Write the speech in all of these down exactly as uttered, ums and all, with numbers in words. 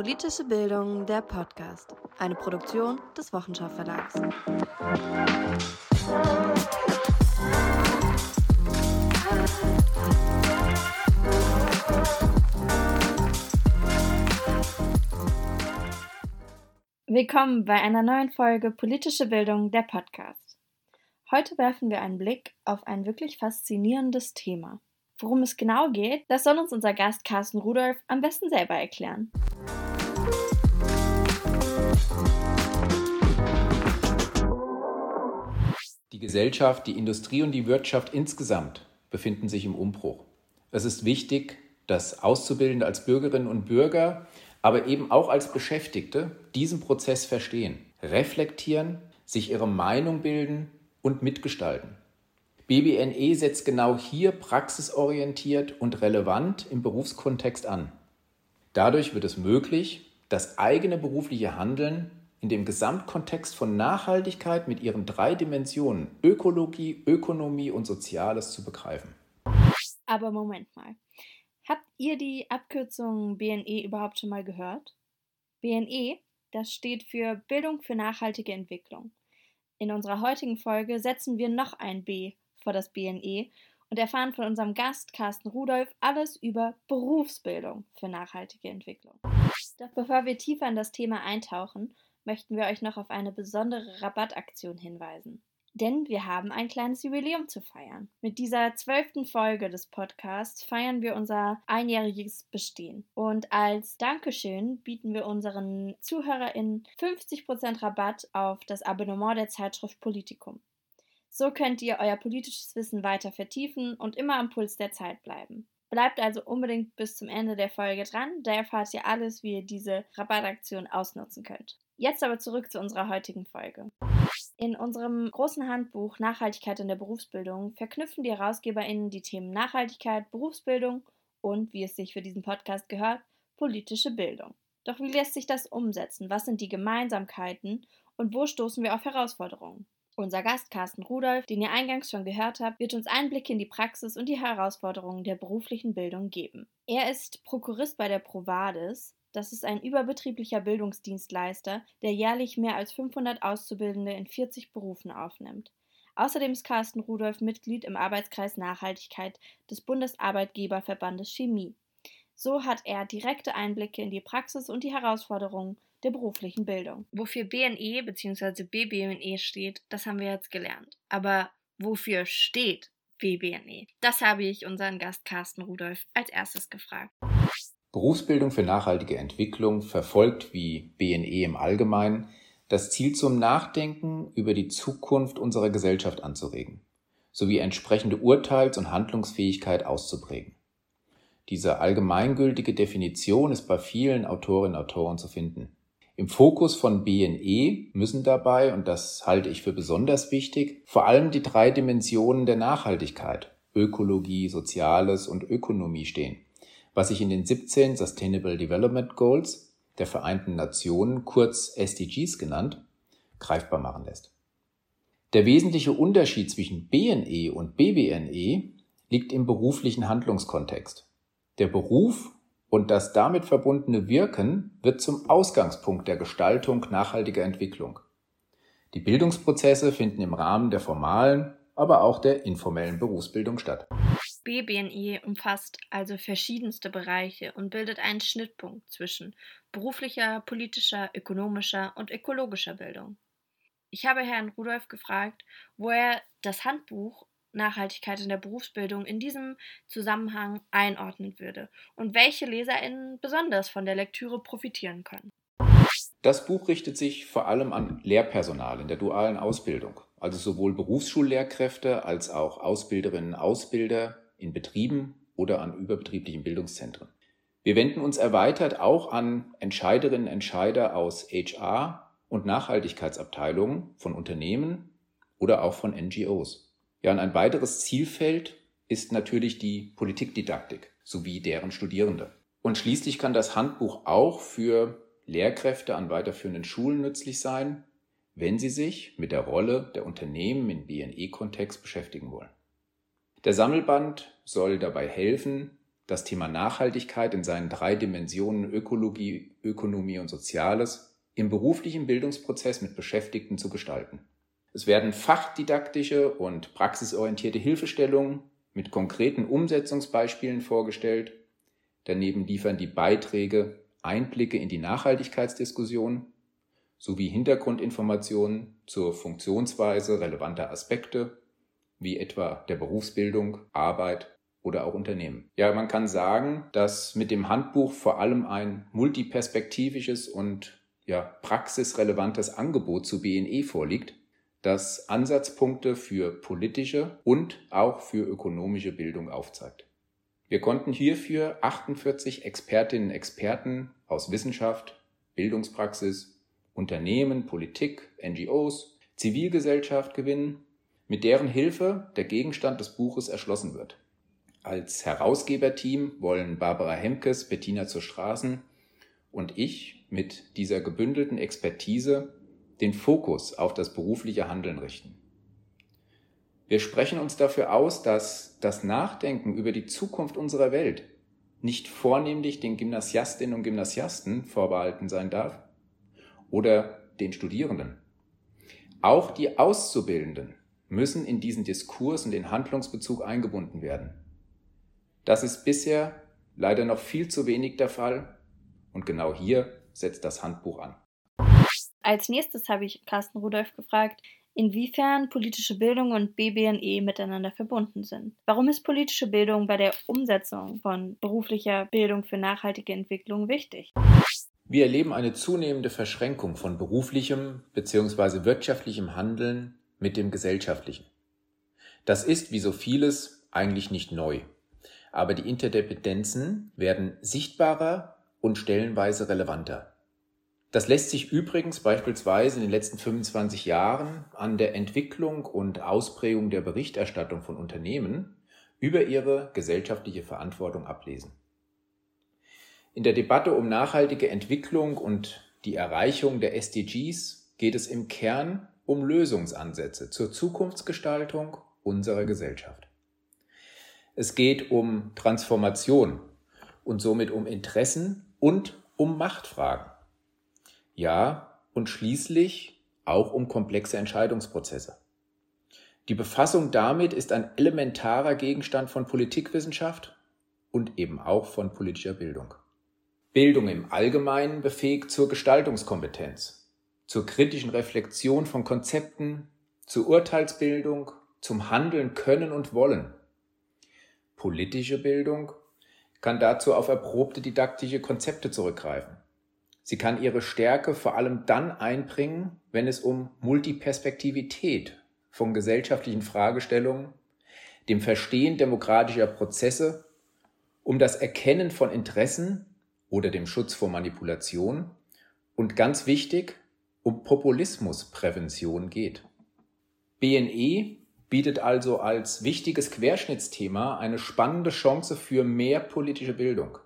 Politische Bildung, der Podcast. Eine Produktion des Wochenschau-Verlags. Willkommen bei einer neuen Folge Politische Bildung, der Podcast. Heute werfen wir einen Blick auf ein wirklich faszinierendes Thema. Worum es genau geht, das soll uns unser Gast Karsten Rudolf am besten selber erklären. Die Gesellschaft, die Industrie und die Wirtschaft insgesamt befinden sich im Umbruch. Es ist wichtig, dass Auszubildende als Bürgerinnen und Bürger, aber eben auch als Beschäftigte diesen Prozess verstehen, reflektieren, sich ihre Meinung bilden und mitgestalten. B B N E setzt genau hier praxisorientiert und relevant im Berufskontext an. Dadurch wird es möglich, das eigene berufliche Handeln in dem Gesamtkontext von Nachhaltigkeit mit ihren drei Dimensionen Ökologie, Ökonomie und Soziales zu begreifen. Aber Moment mal, habt ihr die Abkürzung B N E überhaupt schon mal gehört? B N E, das steht für Bildung für nachhaltige Entwicklung. In unserer heutigen Folge setzen wir noch ein B vor das B N E und erfahren von unserem Gast Karsten Rudolf alles über Berufsbildung für nachhaltige Entwicklung. Doch bevor wir tiefer in das Thema eintauchen, möchten wir euch noch auf eine besondere Rabattaktion hinweisen. Denn wir haben ein kleines Jubiläum zu feiern. Mit dieser zwölften Folge des Podcasts feiern wir unser einjähriges Bestehen. Und als Dankeschön bieten wir unseren ZuhörerInnen fünfzig Prozent Rabatt auf das Abonnement der Zeitschrift Politikum. So könnt ihr euer politisches Wissen weiter vertiefen und immer am Puls der Zeit bleiben. Bleibt also unbedingt bis zum Ende der Folge dran, da erfahrt ihr alles, wie ihr diese Rabattaktion ausnutzen könnt. Jetzt aber zurück zu unserer heutigen Folge. In unserem großen Handbuch Nachhaltigkeit in der Berufsbildung verknüpfen die HerausgeberInnen die Themen Nachhaltigkeit, Berufsbildung und, wie es sich für diesen Podcast gehört, politische Bildung. Doch wie lässt sich das umsetzen? Was sind die Gemeinsamkeiten und wo stoßen wir auf Herausforderungen? Unser Gast Karsten Rudolf, den ihr eingangs schon gehört habt, wird uns Einblicke in die Praxis und die Herausforderungen der beruflichen Bildung geben. Er ist Prokurist bei der Provadis. Das ist ein überbetrieblicher Bildungsdienstleister, der jährlich mehr als fünfhundert Auszubildende in vierzig Berufen aufnimmt. Außerdem ist Karsten Rudolf Mitglied im Arbeitskreis Nachhaltigkeit des Bundesarbeitgeberverbandes Chemie. So hat er direkte Einblicke in die Praxis und die Herausforderungen der beruflichen Bildung. Wofür B N E bzw. B B N E steht, das haben wir jetzt gelernt. Aber wofür steht B B N E? Das habe ich unseren Gast Karsten Rudolf als erstes gefragt. Berufsbildung für nachhaltige Entwicklung verfolgt, wie B N E im Allgemeinen, das Ziel zum Nachdenken über die Zukunft unserer Gesellschaft anzuregen, sowie entsprechende Urteils- und Handlungsfähigkeit auszuprägen. Diese allgemeingültige Definition ist bei vielen Autorinnen und Autoren zu finden. Im Fokus von B N E müssen dabei, und das halte ich für besonders wichtig, vor allem die drei Dimensionen der Nachhaltigkeit, Ökologie, Soziales und Ökonomie stehen, was sich in den siebzehn Sustainable Development Goals der Vereinten Nationen, kurz S D Gs genannt, greifbar machen lässt. Der wesentliche Unterschied zwischen B N E und B B N E liegt im beruflichen Handlungskontext. Der Beruf und das damit verbundene Wirken wird zum Ausgangspunkt der Gestaltung nachhaltiger Entwicklung. Die Bildungsprozesse finden im Rahmen der formalen, aber auch der informellen Berufsbildung statt. B B N E umfasst also verschiedenste Bereiche und bildet einen Schnittpunkt zwischen beruflicher, politischer, ökonomischer und ökologischer Bildung. Ich habe Herrn Rudolf gefragt, wo er das Handbuch Nachhaltigkeit in der Berufsbildung in diesem Zusammenhang einordnen würde und welche LeserInnen besonders von der Lektüre profitieren können. Das Buch richtet sich vor allem an Lehrpersonal in der dualen Ausbildung, also sowohl Berufsschullehrkräfte als auch Ausbilderinnen und Ausbilder in Betrieben oder an überbetrieblichen Bildungszentren. Wir wenden uns erweitert auch an Entscheiderinnen und Entscheider aus H R und Nachhaltigkeitsabteilungen von Unternehmen oder auch von N G Os. Ja, und ein weiteres Zielfeld ist natürlich die Politikdidaktik sowie deren Studierende. Und schließlich kann das Handbuch auch für Lehrkräfte an weiterführenden Schulen nützlich sein, wenn sie sich mit der Rolle der Unternehmen im B N E-Kontext beschäftigen wollen. Der Sammelband soll dabei helfen, das Thema Nachhaltigkeit in seinen drei Dimensionen Ökologie, Ökonomie und Soziales im beruflichen Bildungsprozess mit Beschäftigten zu gestalten. Es werden fachdidaktische und praxisorientierte Hilfestellungen mit konkreten Umsetzungsbeispielen vorgestellt. Daneben liefern die Beiträge Einblicke in die Nachhaltigkeitsdiskussion sowie Hintergrundinformationen zur Funktionsweise relevanter Aspekte, wie etwa der Berufsbildung, Arbeit oder auch Unternehmen. Ja, man kann sagen, dass mit dem Handbuch vor allem ein multiperspektivisches und ja, praxisrelevantes Angebot zu B N E vorliegt, das Ansatzpunkte für politische und auch für ökonomische Bildung aufzeigt. Wir konnten hierfür achtundvierzig Expertinnen und Experten aus Wissenschaft, Bildungspraxis, Unternehmen, Politik, N G Os, Zivilgesellschaft gewinnen, mit deren Hilfe der Gegenstand des Buches erschlossen wird. Als Herausgeberteam wollen Barbara Hemkes, Bettina Zurstrassen und ich mit dieser gebündelten Expertise den Fokus auf das berufliche Handeln richten. Wir sprechen uns dafür aus, dass das Nachdenken über die Zukunft unserer Welt nicht vornehmlich den Gymnasiastinnen und Gymnasiasten vorbehalten sein darf oder den Studierenden. Auch die Auszubildenden müssen in diesen Diskurs und den Handlungsbezug eingebunden werden. Das ist bisher leider noch viel zu wenig der Fall und genau hier setzt das Handbuch an. Als nächstes habe ich Karsten Rudolf gefragt, inwiefern politische Bildung und B B N E miteinander verbunden sind. Warum ist politische Bildung bei der Umsetzung von beruflicher Bildung für nachhaltige Entwicklung wichtig? Wir erleben eine zunehmende Verschränkung von beruflichem bzw. wirtschaftlichem Handeln mit dem gesellschaftlichen. Das ist, wie so vieles, eigentlich nicht neu. Aber die Interdependenzen werden sichtbarer und stellenweise relevanter. Das lässt sich übrigens beispielsweise in den letzten fünfundzwanzig Jahren an der Entwicklung und Ausprägung der Berichterstattung von Unternehmen über ihre gesellschaftliche Verantwortung ablesen. In der Debatte um nachhaltige Entwicklung und die Erreichung der S D Gs geht es im Kern um Lösungsansätze zur Zukunftsgestaltung unserer Gesellschaft. Es geht um Transformation und somit um Interessen und um Machtfragen. Ja, und schließlich auch um komplexe Entscheidungsprozesse. Die Befassung damit ist ein elementarer Gegenstand von Politikwissenschaft und eben auch von politischer Bildung. Bildung im Allgemeinen befähigt zur Gestaltungskompetenz, zur kritischen Reflexion von Konzepten, zur Urteilsbildung, zum Handeln können und wollen. Politische Bildung kann dazu auf erprobte didaktische Konzepte zurückgreifen. Sie kann ihre Stärke vor allem dann einbringen, wenn es um Multiperspektivität von gesellschaftlichen Fragestellungen, dem Verstehen demokratischer Prozesse, um das Erkennen von Interessen oder dem Schutz vor Manipulation und ganz wichtig, um Populismusprävention geht. B N E bietet also als wichtiges Querschnittsthema eine spannende Chance für mehr politische Bildung.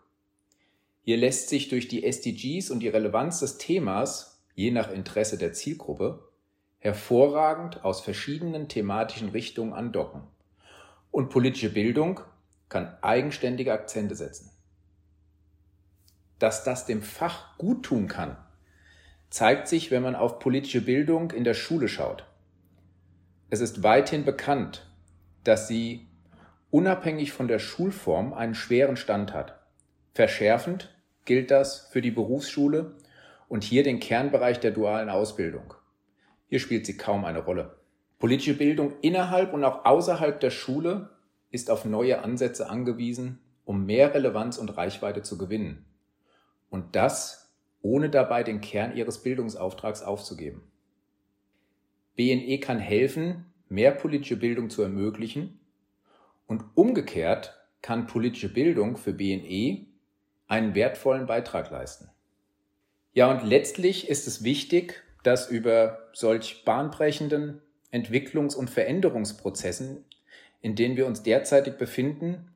Hier lässt sich durch die S D Gs und die Relevanz des Themas, je nach Interesse der Zielgruppe, hervorragend aus verschiedenen thematischen Richtungen andocken. Und politische Bildung kann eigenständige Akzente setzen. Dass das dem Fach guttun kann, zeigt sich, wenn man auf politische Bildung in der Schule schaut. Es ist weithin bekannt, dass sie unabhängig von der Schulform einen schweren Stand hat. Verschärfend gilt das für die Berufsschule und hier den Kernbereich der dualen Ausbildung. Hier spielt sie kaum eine Rolle. Politische Bildung innerhalb und auch außerhalb der Schule ist auf neue Ansätze angewiesen, um mehr Relevanz und Reichweite zu gewinnen. Und das, ohne dabei den Kern ihres Bildungsauftrags aufzugeben. B N E kann helfen, mehr politische Bildung zu ermöglichen und umgekehrt kann politische Bildung für B N E einen wertvollen Beitrag leisten. Ja, und letztlich ist es wichtig, dass über solch bahnbrechenden Entwicklungs- und Veränderungsprozessen, in denen wir uns derzeitig befinden,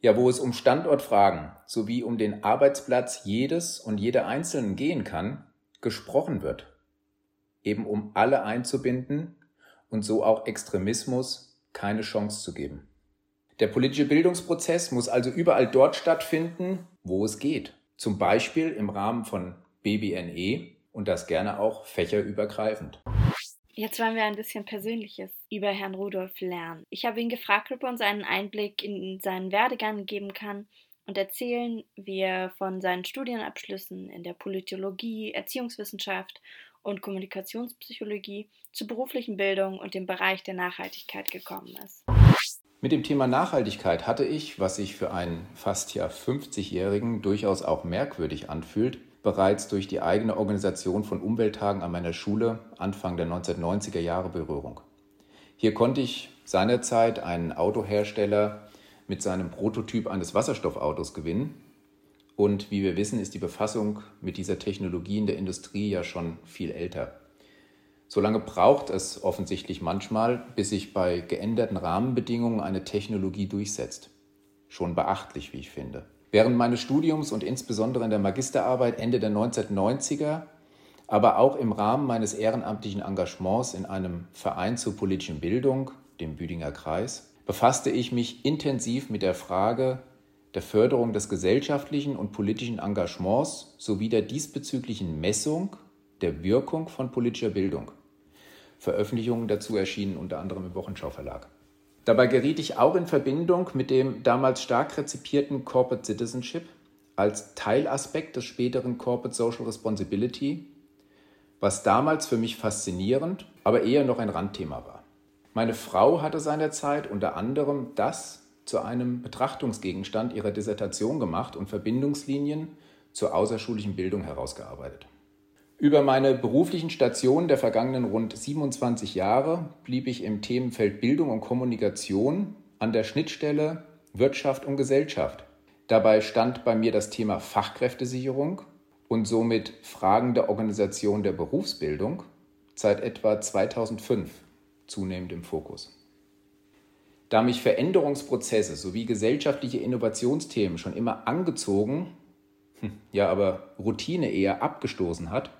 ja, wo es um Standortfragen sowie um den Arbeitsplatz jedes und jeder Einzelnen gehen kann, gesprochen wird, eben um alle einzubinden und so auch Extremismus keine Chance zu geben. Der politische Bildungsprozess muss also überall dort stattfinden, wo es geht. Zum Beispiel im Rahmen von B B N E und das gerne auch fächerübergreifend. Jetzt wollen wir ein bisschen Persönliches über Herrn Rudolf lernen. Ich habe ihn gefragt, ob er uns einen Einblick in seinen Werdegang geben kann und erzählen wir von seinen Studienabschlüssen in der Politologie, Erziehungswissenschaft und Kommunikationspsychologie zur beruflichen Bildung und dem Bereich der Nachhaltigkeit gekommen ist. Mit dem Thema Nachhaltigkeit hatte ich, was sich für einen fast ja fünfzigjährigen durchaus auch merkwürdig anfühlt, bereits durch die eigene Organisation von Umwelttagen an meiner Schule Anfang der neunzehnhundertneunziger Jahre Berührung. Hier konnte ich seinerzeit einen Autohersteller mit seinem Prototyp eines Wasserstoffautos gewinnen. Und wie wir wissen, ist die Befassung mit dieser Technologie in der Industrie ja schon viel älter. So lange braucht es offensichtlich manchmal, bis sich bei geänderten Rahmenbedingungen eine Technologie durchsetzt. Schon beachtlich, wie ich finde. Während meines Studiums und insbesondere in der Magisterarbeit Ende der neunzehnhundertneunziger, aber auch im Rahmen meines ehrenamtlichen Engagements in einem Verein zur politischen Bildung, dem Büdinger Kreis, befasste ich mich intensiv mit der Frage der Förderung des gesellschaftlichen und politischen Engagements sowie der diesbezüglichen Messung der Wirkung von politischer Bildung. Veröffentlichungen dazu erschienen unter anderem im Wochenschau-Verlag. Dabei geriet ich auch in Verbindung mit dem damals stark rezipierten Corporate Citizenship als Teilaspekt des späteren Corporate Social Responsibility, was damals für mich faszinierend, aber eher noch ein Randthema war. Meine Frau hatte seinerzeit unter anderem das zu einem Betrachtungsgegenstand ihrer Dissertation gemacht und Verbindungslinien zur außerschulischen Bildung herausgearbeitet. Über meine beruflichen Stationen der vergangenen rund siebenundzwanzig Jahre blieb ich im Themenfeld Bildung und Kommunikation an der Schnittstelle Wirtschaft und Gesellschaft. Dabei stand bei mir das Thema Fachkräftesicherung und somit Fragen der Organisation der Berufsbildung seit etwa zweitausendfünf zunehmend im Fokus. Da mich Veränderungsprozesse sowie gesellschaftliche Innovationsthemen schon immer angezogen, ja aber Routine eher abgestoßen hat,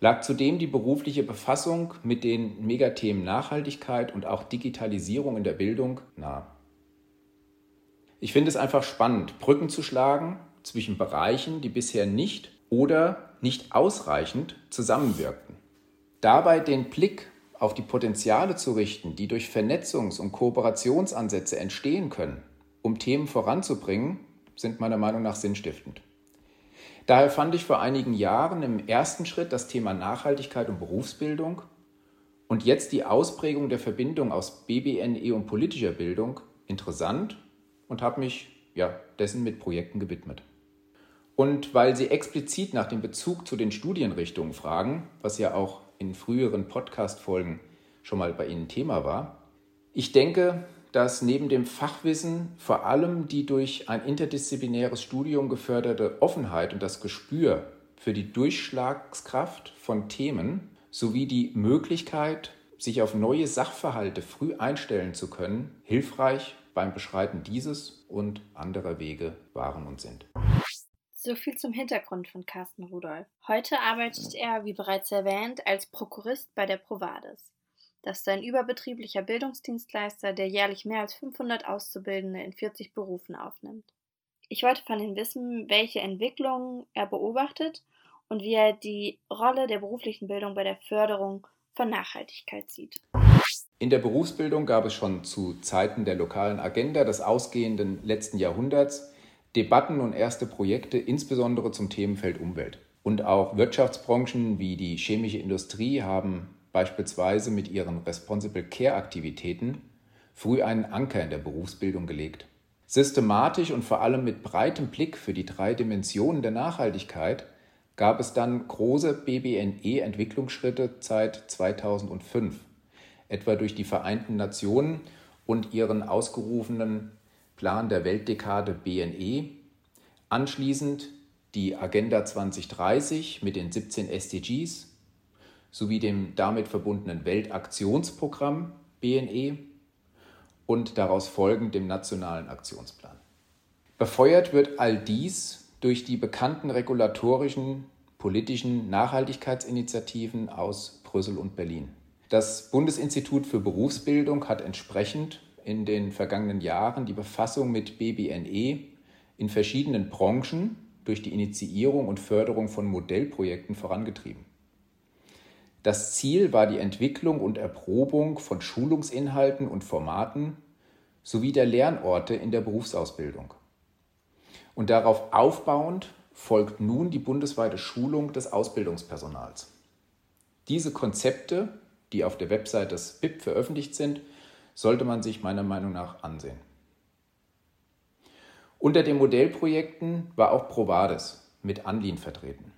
lag zudem die berufliche Befassung mit den Megathemen Nachhaltigkeit und auch Digitalisierung in der Bildung nahe. Ich finde es einfach spannend, Brücken zu schlagen zwischen Bereichen, die bisher nicht oder nicht ausreichend zusammenwirkten. Dabei den Blick auf die Potenziale zu richten, die durch Vernetzungs- und Kooperationsansätze entstehen können, um Themen voranzubringen, sind meiner Meinung nach sinnstiftend. Daher fand ich vor einigen Jahren im ersten Schritt das Thema Nachhaltigkeit und Berufsbildung und jetzt die Ausprägung der Verbindung aus B B N E und politischer Bildung interessant und habe mich ja, dessen mit Projekten gewidmet. Und weil Sie explizit nach dem Bezug zu den Studienrichtungen fragen, was ja auch in früheren Podcast-Folgen schon mal bei Ihnen Thema war, ich denke, dass neben dem Fachwissen vor allem die durch ein interdisziplinäres Studium geförderte Offenheit und das Gespür für die Durchschlagskraft von Themen sowie die Möglichkeit, sich auf neue Sachverhalte früh einstellen zu können, hilfreich beim Beschreiten dieses und anderer Wege waren und sind. So viel zum Hintergrund von Karsten Rudolf. Heute arbeitet er, wie bereits erwähnt, als Prokurist bei der Provadis. Das ist ein überbetrieblicher Bildungsdienstleister, der jährlich mehr als fünfhundert Auszubildende in vierzig Berufen aufnimmt. Ich wollte von ihm wissen, welche Entwicklungen er beobachtet und wie er die Rolle der beruflichen Bildung bei der Förderung von Nachhaltigkeit sieht. In der Berufsbildung gab es schon zu Zeiten der lokalen Agenda des ausgehenden letzten Jahrhunderts Debatten und erste Projekte, insbesondere zum Themenfeld Umwelt. Und auch Wirtschaftsbranchen wie die chemische Industrie haben beispielsweise mit ihren Responsible Care-Aktivitäten früh einen Anker in der Berufsbildung gelegt. Systematisch und vor allem mit breitem Blick für die drei Dimensionen der Nachhaltigkeit gab es dann große B B N E-Entwicklungsschritte seit zweitausendfünf, etwa durch die Vereinten Nationen und ihren ausgerufenen Plan der Weltdekade B N E, anschließend die Agenda zweitausenddreißig mit den siebzehn S D Gs, sowie dem damit verbundenen Weltaktionsprogramm B N E und daraus folgend dem Nationalen Aktionsplan. Befeuert wird all dies durch die bekannten regulatorischen, politischen Nachhaltigkeitsinitiativen aus Brüssel und Berlin. Das Bundesinstitut für Berufsbildung hat entsprechend in den vergangenen Jahren die Befassung mit B B N E in verschiedenen Branchen durch die Initiierung und Förderung von Modellprojekten vorangetrieben. Das Ziel war die Entwicklung und Erprobung von Schulungsinhalten und Formaten sowie der Lernorte in der Berufsausbildung. Und darauf aufbauend folgt nun die bundesweite Schulung des Ausbildungspersonals. Diese Konzepte, die auf der Website des B I B veröffentlicht sind, sollte man sich meiner Meinung nach ansehen. Unter den Modellprojekten war auch Provadis mit Anlin vertreten.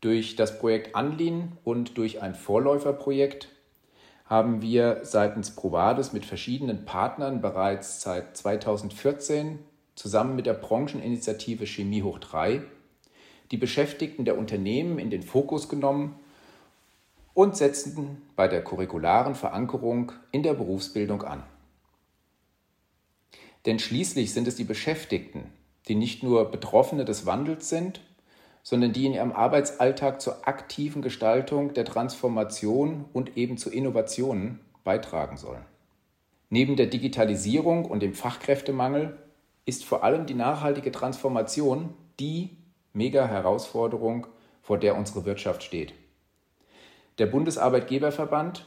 Durch das Projekt Anlin und durch ein Vorläuferprojekt haben wir seitens Provadis mit verschiedenen Partnern bereits seit zweitausendvierzehn zusammen mit der Brancheninitiative Chemie hoch drei die Beschäftigten der Unternehmen in den Fokus genommen und setzten bei der curricularen Verankerung in der Berufsbildung an. Denn schließlich sind es die Beschäftigten, die nicht nur Betroffene des Wandels sind, sondern die in ihrem Arbeitsalltag zur aktiven Gestaltung der Transformation und eben zu Innovationen beitragen sollen. Neben der Digitalisierung und dem Fachkräftemangel ist vor allem die nachhaltige Transformation die Mega-Herausforderung, vor der unsere Wirtschaft steht. Der Bundesarbeitgeberverband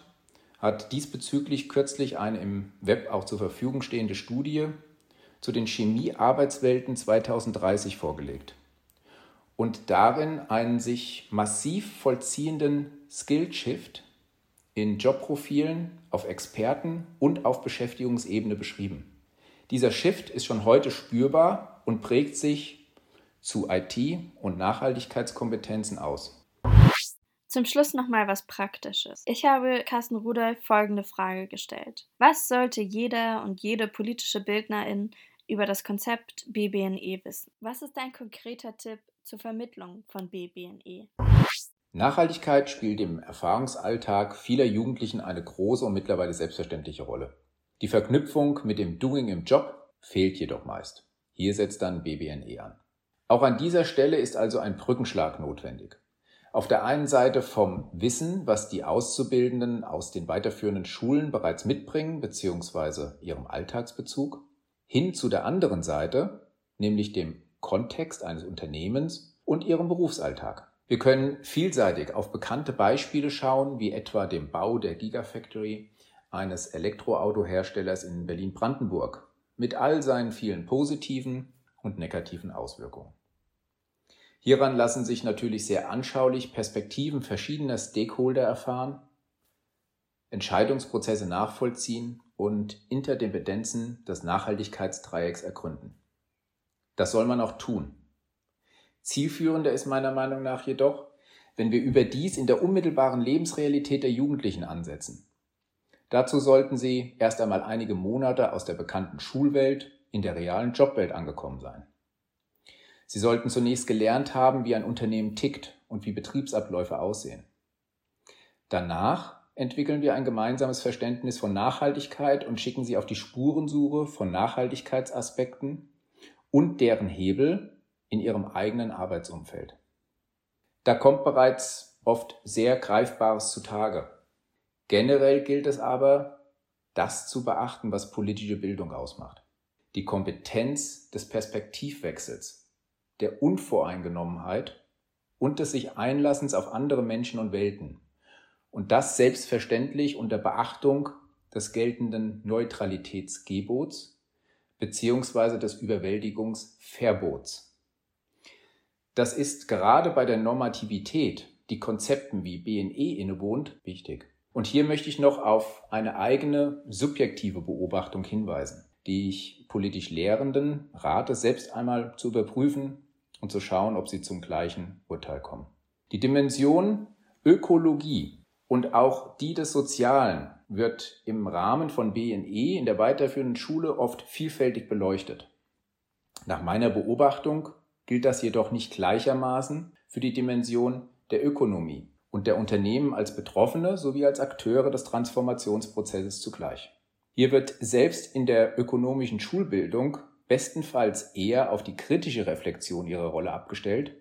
hat diesbezüglich kürzlich eine im Web auch zur Verfügung stehende Studie zu den Chemie-Arbeitswelten zweitausenddreißig vorgelegt und darin einen sich massiv vollziehenden Skill-Shift in Jobprofilen auf Experten und auf Beschäftigungsebene beschrieben. Dieser Shift ist schon heute spürbar und prägt sich zu I T- und Nachhaltigkeitskompetenzen aus. Zum Schluss nochmal was Praktisches. Ich habe Karsten Rudolf folgende Frage gestellt. Was sollte jeder und jede politische Bildnerin über das Konzept B B N E wissen? Was ist dein konkreter Tipp zur Vermittlung von B B N E? Nachhaltigkeit spielt im Erfahrungsalltag vieler Jugendlichen eine große und mittlerweile selbstverständliche Rolle. Die Verknüpfung mit dem Doing im Job fehlt jedoch meist. Hier setzt dann B B N E an. Auch an dieser Stelle ist also ein Brückenschlag notwendig. Auf der einen Seite vom Wissen, was die Auszubildenden aus den weiterführenden Schulen bereits mitbringen bzw. ihrem Alltagsbezug, hin zu der anderen Seite, nämlich dem Kontext eines Unternehmens und ihrem Berufsalltag. Wir können vielseitig auf bekannte Beispiele schauen, wie etwa dem Bau der Gigafactory eines Elektroautoherstellers in Berlin-Brandenburg mit all seinen vielen positiven und negativen Auswirkungen. Hieran lassen sich natürlich sehr anschaulich Perspektiven verschiedener Stakeholder erfahren, Entscheidungsprozesse nachvollziehen und Interdependenzen des Nachhaltigkeitsdreiecks ergründen. Das soll man auch tun. Zielführender ist meiner Meinung nach jedoch, wenn wir überdies in der unmittelbaren Lebensrealität der Jugendlichen ansetzen. Dazu sollten sie erst einmal einige Monate aus der bekannten Schulwelt in der realen Jobwelt angekommen sein. Sie sollten zunächst gelernt haben, wie ein Unternehmen tickt und wie Betriebsabläufe aussehen. Danach entwickeln wir ein gemeinsames Verständnis von Nachhaltigkeit und schicken sie auf die Spurensuche von Nachhaltigkeitsaspekten und deren Hebel in ihrem eigenen Arbeitsumfeld. Da kommt bereits oft sehr Greifbares zutage. Generell gilt es aber, das zu beachten, was politische Bildung ausmacht. Die Kompetenz des Perspektivwechsels, der Unvoreingenommenheit und des sich Einlassens auf andere Menschen und Welten. Und das selbstverständlich unter Beachtung des geltenden Neutralitätsgebots bzw. des Überwältigungsverbots. Das ist gerade bei der Normativität, die Konzepten wie B N E innewohnt, wichtig. Und hier möchte ich noch auf eine eigene subjektive Beobachtung hinweisen, die ich politisch Lehrenden rate, selbst einmal zu überprüfen und zu schauen, ob sie zum gleichen Urteil kommen. Die Dimension Ökologie und auch die des Sozialen wird im Rahmen von B N E in der weiterführenden Schule oft vielfältig beleuchtet. Nach meiner Beobachtung gilt das jedoch nicht gleichermaßen für die Dimension der Ökonomie und der Unternehmen als Betroffene sowie als Akteure des Transformationsprozesses zugleich. Hier wird selbst in der ökonomischen Schulbildung bestenfalls eher auf die kritische Reflexion ihrer Rolle abgestellt.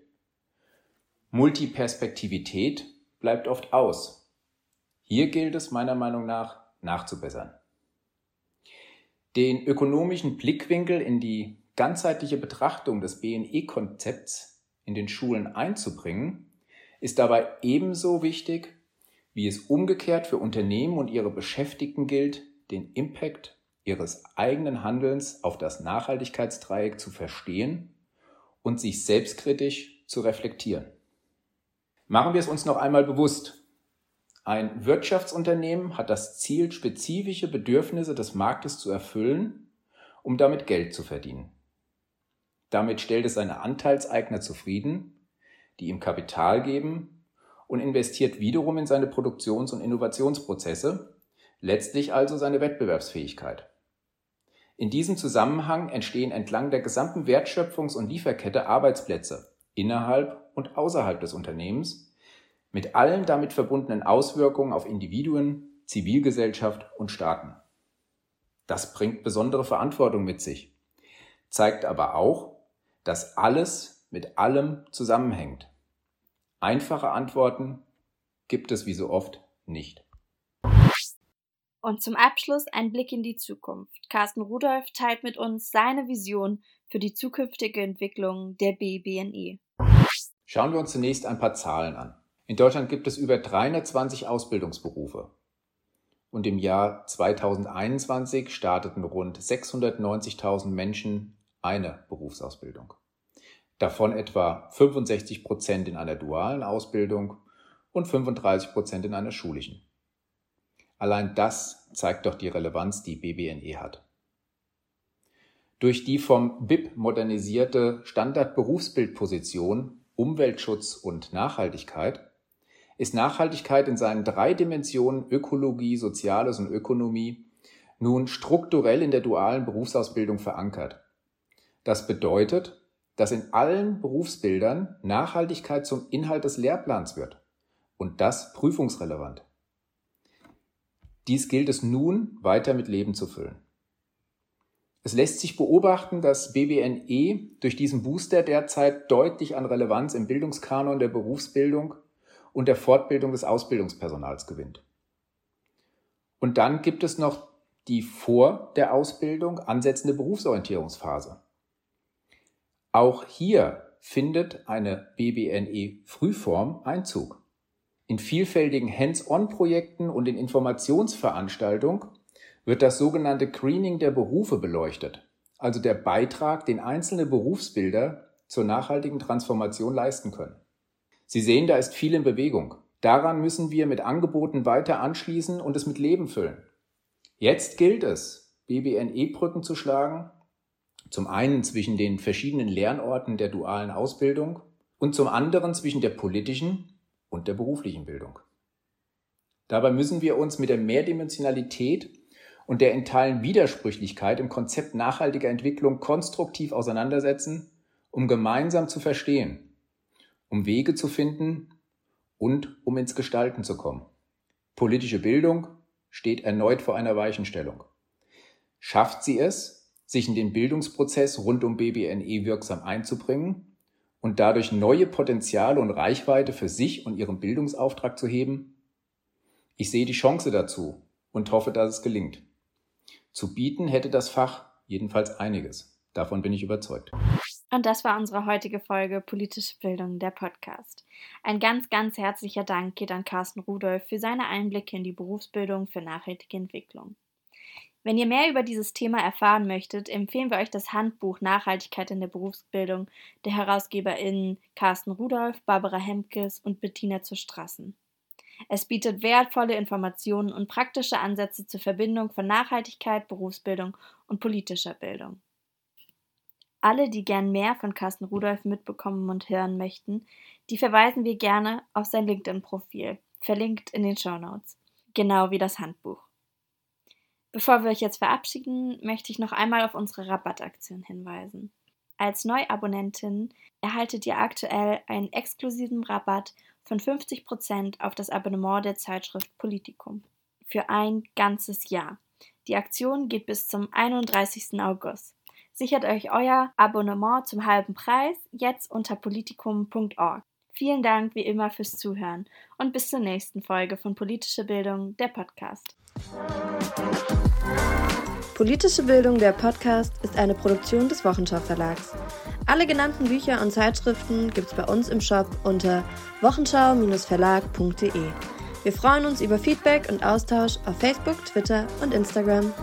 Multiperspektivität bleibt oft aus. Hier gilt es meiner Meinung nach nachzubessern. Den ökonomischen Blickwinkel in die ganzheitliche Betrachtung des B N E-Konzepts in den Schulen einzubringen, ist dabei ebenso wichtig, wie es umgekehrt für Unternehmen und ihre Beschäftigten gilt, den Impact ihres eigenen Handelns auf das Nachhaltigkeitsdreieck zu verstehen und sich selbstkritisch zu reflektieren. Machen wir es uns noch einmal bewusst. Ein Wirtschaftsunternehmen hat das Ziel, spezifische Bedürfnisse des Marktes zu erfüllen, um damit Geld zu verdienen. Damit stellt es seine Anteilseigner zufrieden, die ihm Kapital geben und investiert wiederum in seine Produktions- und Innovationsprozesse, letztlich also seine Wettbewerbsfähigkeit. In diesem Zusammenhang entstehen entlang der gesamten Wertschöpfungs- und Lieferkette Arbeitsplätze innerhalb und außerhalb des Unternehmens, mit allen damit verbundenen Auswirkungen auf Individuen, Zivilgesellschaft und Staaten. Das bringt besondere Verantwortung mit sich, zeigt aber auch, dass alles mit allem zusammenhängt. Einfache Antworten gibt es wie so oft nicht. Und zum Abschluss ein Blick in die Zukunft. Karsten Rudolf teilt mit uns seine Vision für die zukünftige Entwicklung der B B N E. Schauen wir uns zunächst ein paar Zahlen an. In Deutschland gibt es über dreihundertzwanzig Ausbildungsberufe. Und im Jahr zweitausendeinundzwanzig starteten rund sechshundertneunzigtausend Menschen eine Berufsausbildung. Davon etwa fünfundsechzig Prozent in einer dualen Ausbildung und fünfunddreißig Prozent in einer schulischen. Allein das zeigt doch die Relevanz, die B B N E hat. Durch die vom B I B modernisierte Standardberufsbildposition Umweltschutz und Nachhaltigkeit ist Nachhaltigkeit in seinen drei Dimensionen Ökologie, Soziales und Ökonomie nun strukturell in der dualen Berufsausbildung verankert. Das bedeutet, dass in allen Berufsbildern Nachhaltigkeit zum Inhalt des Lehrplans wird und das prüfungsrelevant. Dies gilt es nun weiter mit Leben zu füllen. Es lässt sich beobachten, dass B B N E durch diesen Booster derzeit deutlich an Relevanz im Bildungskanon der Berufsbildung und der Fortbildung des Ausbildungspersonals gewinnt. Und dann gibt es noch die vor der Ausbildung ansetzende Berufsorientierungsphase. Auch hier findet eine B B N E-Frühform Einzug. In vielfältigen Hands-on-Projekten und in Informationsveranstaltungen wird das sogenannte Greening der Berufe beleuchtet, also der Beitrag, den einzelne Berufsbilder zur nachhaltigen Transformation leisten können. Sie sehen, da ist viel in Bewegung. Daran müssen wir mit Angeboten weiter anschließen und es mit Leben füllen. Jetzt gilt es, B B N E-Brücken zu schlagen, zum einen zwischen den verschiedenen Lernorten der dualen Ausbildung und zum anderen zwischen der politischen und der beruflichen Bildung. Dabei müssen wir uns mit der Mehrdimensionalität und der in Teilen Widersprüchlichkeit im Konzept nachhaltiger Entwicklung konstruktiv auseinandersetzen, um gemeinsam zu verstehen, um Wege zu finden und um ins Gestalten zu kommen. Politische Bildung steht erneut vor einer Weichenstellung. Schafft sie es, sich in den Bildungsprozess rund um B B N E wirksam einzubringen und dadurch neue Potenziale und Reichweite für sich und ihren Bildungsauftrag zu heben? Ich sehe die Chance dazu und hoffe, dass es gelingt. Zu bieten hätte das Fach jedenfalls einiges. Davon bin ich überzeugt. Und das war unsere heutige Folge Politische Bildung, der Podcast. Ein ganz, ganz herzlicher Dank geht an Karsten Rudolf für seine Einblicke in die Berufsbildung für nachhaltige Entwicklung. Wenn ihr mehr über dieses Thema erfahren möchtet, empfehlen wir euch das Handbuch Nachhaltigkeit in der Berufsbildung der HerausgeberInnen Karsten Rudolf, Barbara Hemkes und Bettina Zurstrassen. Es bietet wertvolle Informationen und praktische Ansätze zur Verbindung von Nachhaltigkeit, Berufsbildung und politischer Bildung. Alle, die gern mehr von Karsten Rudolf mitbekommen und hören möchten, die verweisen wir gerne auf sein LinkedIn-Profil, verlinkt in den Shownotes, genau wie das Handbuch. Bevor wir euch jetzt verabschieden, möchte ich noch einmal auf unsere Rabattaktion hinweisen. Als Neuabonnentin erhaltet ihr aktuell einen exklusiven Rabatt von fünfzig Prozent auf das Abonnement der Zeitschrift Politikum für ein ganzes Jahr. Die Aktion geht bis zum einunddreißigsten August. Sichert euch euer Abonnement zum halben Preis jetzt unter politikum punkt org. Vielen Dank wie immer fürs Zuhören und bis zur nächsten Folge von Politische Bildung, der Podcast. Politische Bildung, der Podcast, ist eine Produktion des Wochenschau-Verlags. Alle genannten Bücher und Zeitschriften gibt's bei uns im Shop unter wochenschau dash verlag punkt de. Wir freuen uns über Feedback und Austausch auf Facebook, Twitter und Instagram.